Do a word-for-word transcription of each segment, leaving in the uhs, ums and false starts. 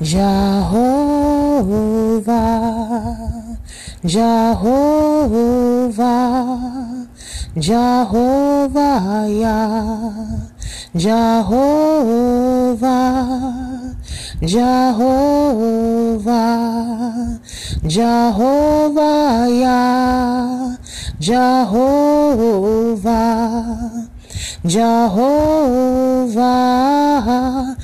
Jehovah, Jehovah, Jehovah Yah, Jehovah, Jehovah, Jehovah Yah, Jehovah, Jehovah,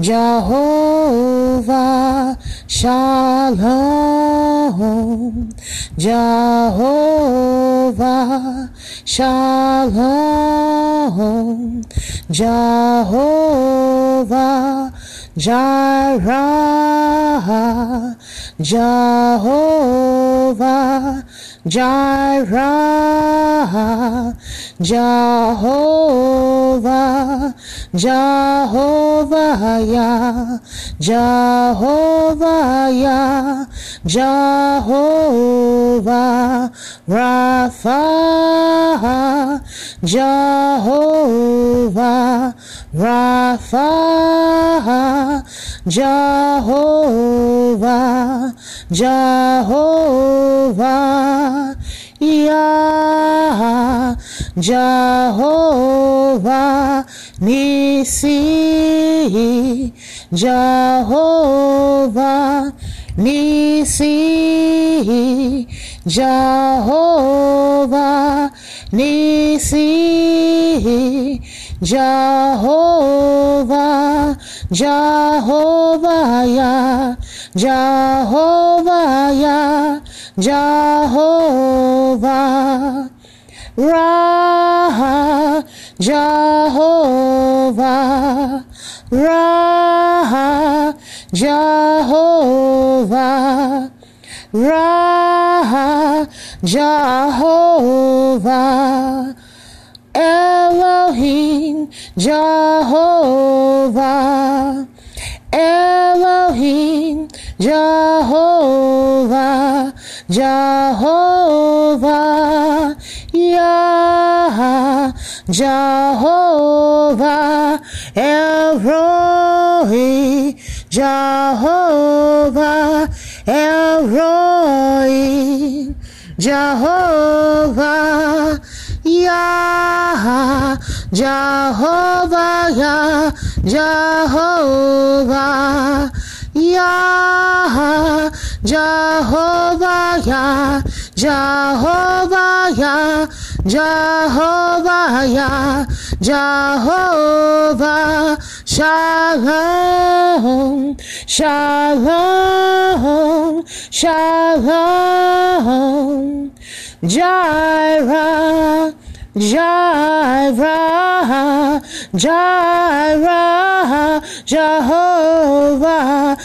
Jehovah, Jehovah Shalom, Jehovah Shalom, Jehovah Jireh, Jehovah Jireh, Jehovah, Jehovah Yah, Jehovah Yah, Jehovah Rapha, Jehovah Rapha, Jehovah, Jehovah Yah, Jehovah Nissi, Jehovah Nissi, Jehovah Nissi, Jehovah, Jehovah Yah, Jehovah Yah, Jehovah Rah, Jehovah Rah, Jehovah Rah, Jehovah Elohim, Jehovah Elohim, Jehovah, Jehovah Yah, Jehovah El Roi, Jehovah El Roi, Jehovah Yah, Jehovah Yah, Jehovah Yah, Jehovah Yah, Jehovah Yah, Jehovah Yah, Jehovah Shalom, Shalom, Shalom, Jireh, Jireh, Jireh, Jehovah,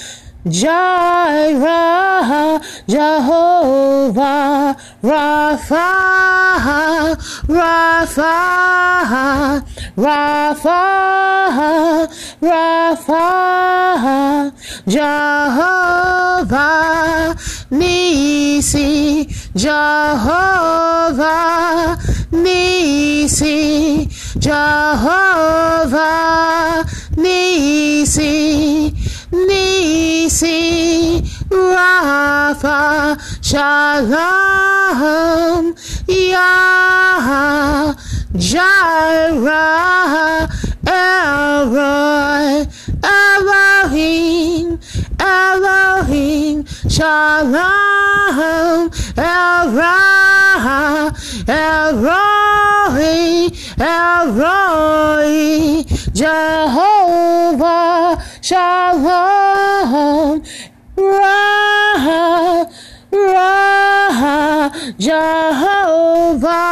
Jireh, Jehovah, Rapha, Rapha, Rapha, Rapha, Jehovah Nissi, Jehovah Nissi, Jehovah Nissi, Nissi, Rapha, Shalom, Yah, Jireh, El Roi, Elohim, Elohim, Shalom, El Rah, El Roi, El Roi, Jehovah Shalom, Rah, Rah, Jehovah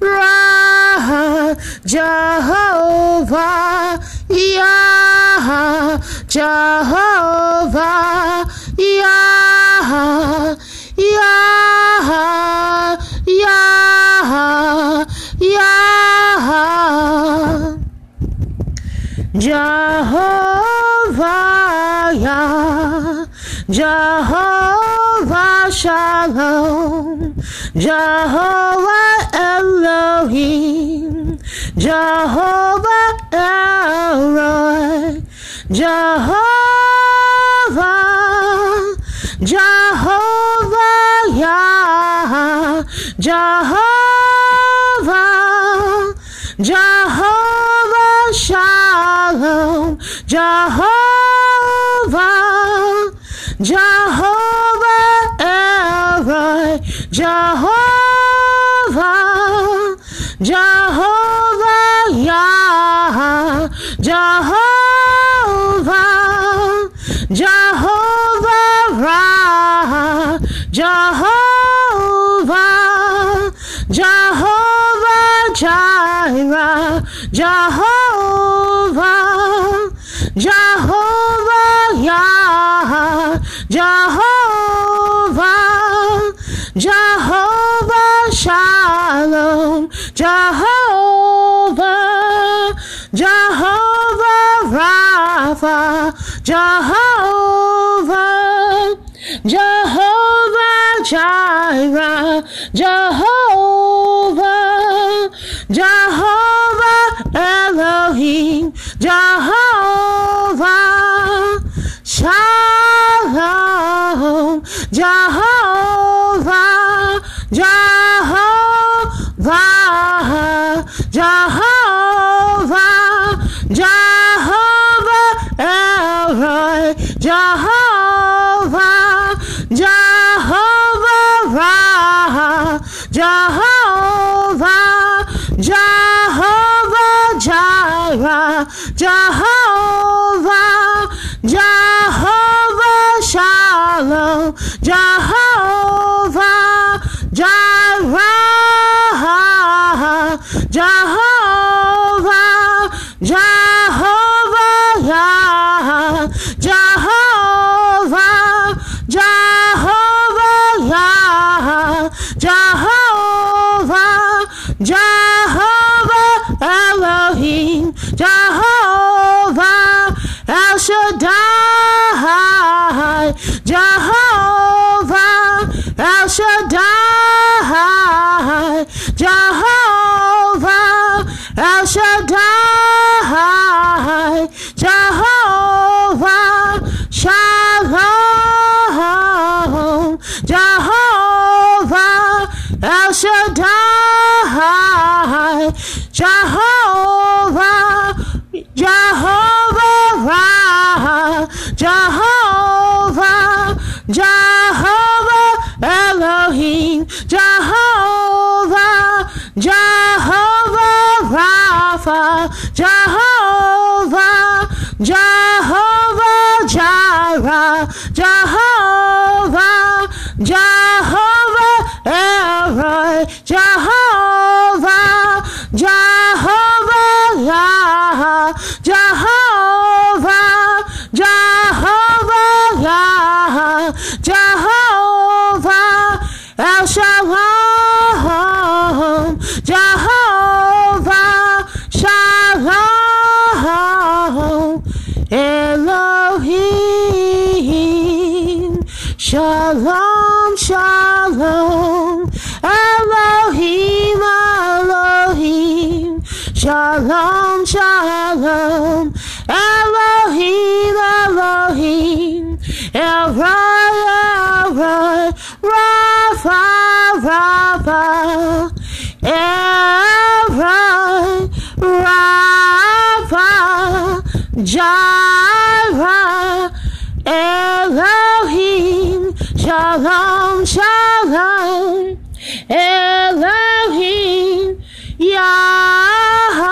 Rah, Jehovah Yah, Jehovah Yah, Yah, Yah, Yah, Jehovah Yah, Jehovah Shalom, Jehovah Elohim, Jehovah El Roi, Jehovah, Jehovah Yah, Jehovah, Jehovah Shalom, Jehovah, Jehovah El Roi, Jehovah, Jehovah Yah, Jehovah, Jehovah Rah, Jehovah, Jehovah Jireh, Jehovah, Jehovah Yah, Jehovah, Jehovah Shalom, Jehovah, Jehovah Rapha, Jehovah, Jehovah Jireh, Jehovah, Jehovah Elohim, Jehovah Shalom, Jehovah, Jehovah, Jehovah, Jehovah El Roi, Jehovah, Jehovah Rah, Jehovah, Jehovah Jireh, Jehovah, Jehovah Shalom, Jehovah Jireh, Jehovah, Jehovah Yah, Jehovah, Jehovah Yah, Jehovah, Jehovah Elohim, Jehovah El Shaddai, Jehovah El Shaddai, Jehovah El Shaddai, Jehovah Shalom, Jehovah El Shaddai, Jehovah, Jehovah Rah, Jehovah, Jehovah Elohim, Jehovah, Jehovah Rapha, Jehovah, Jehovah Jireh, Jehovah, Jehovah El Roi, Jehovah, Jehovah Yah, Jehovah, Jehovah Yah, Jehovah El Shalom, Jehovah Shalom, Elohim, Shalom, Shalom, Elohim, Elohim, Shalom, Shalom, Elohim, Elohim, El Roi, El Roi, Rapha, Rapha, El Roi, Rapha, Jireh, Elohim, Shalom, Shalom, Elohim, Yah,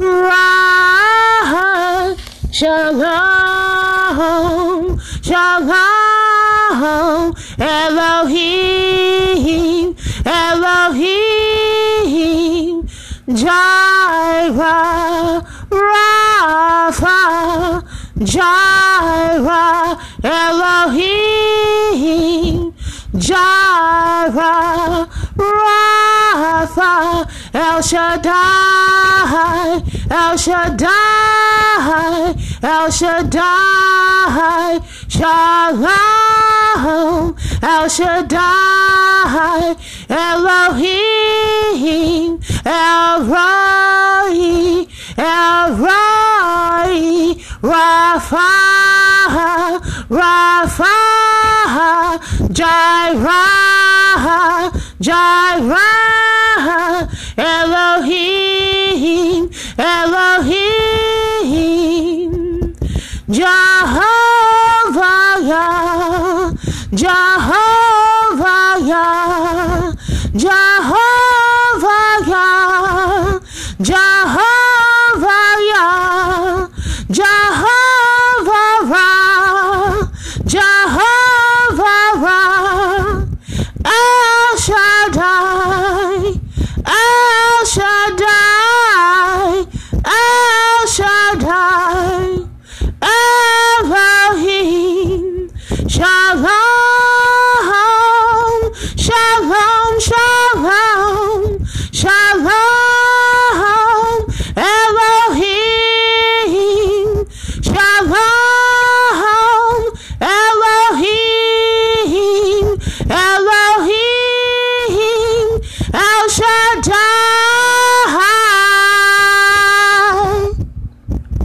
Rah, Shalom, Shalom, Elohim, Elohim, Jireh, Rapha, Jireh, Elohim, Jireh, Rapha, El Shaddai, El Shaddai, El Shaddai, Shalom, El Shaddai, Elohim, El Roi, El Roi, Rapha, Rapha, Jireh, Jireh, Elohim, Elohim, Jireh.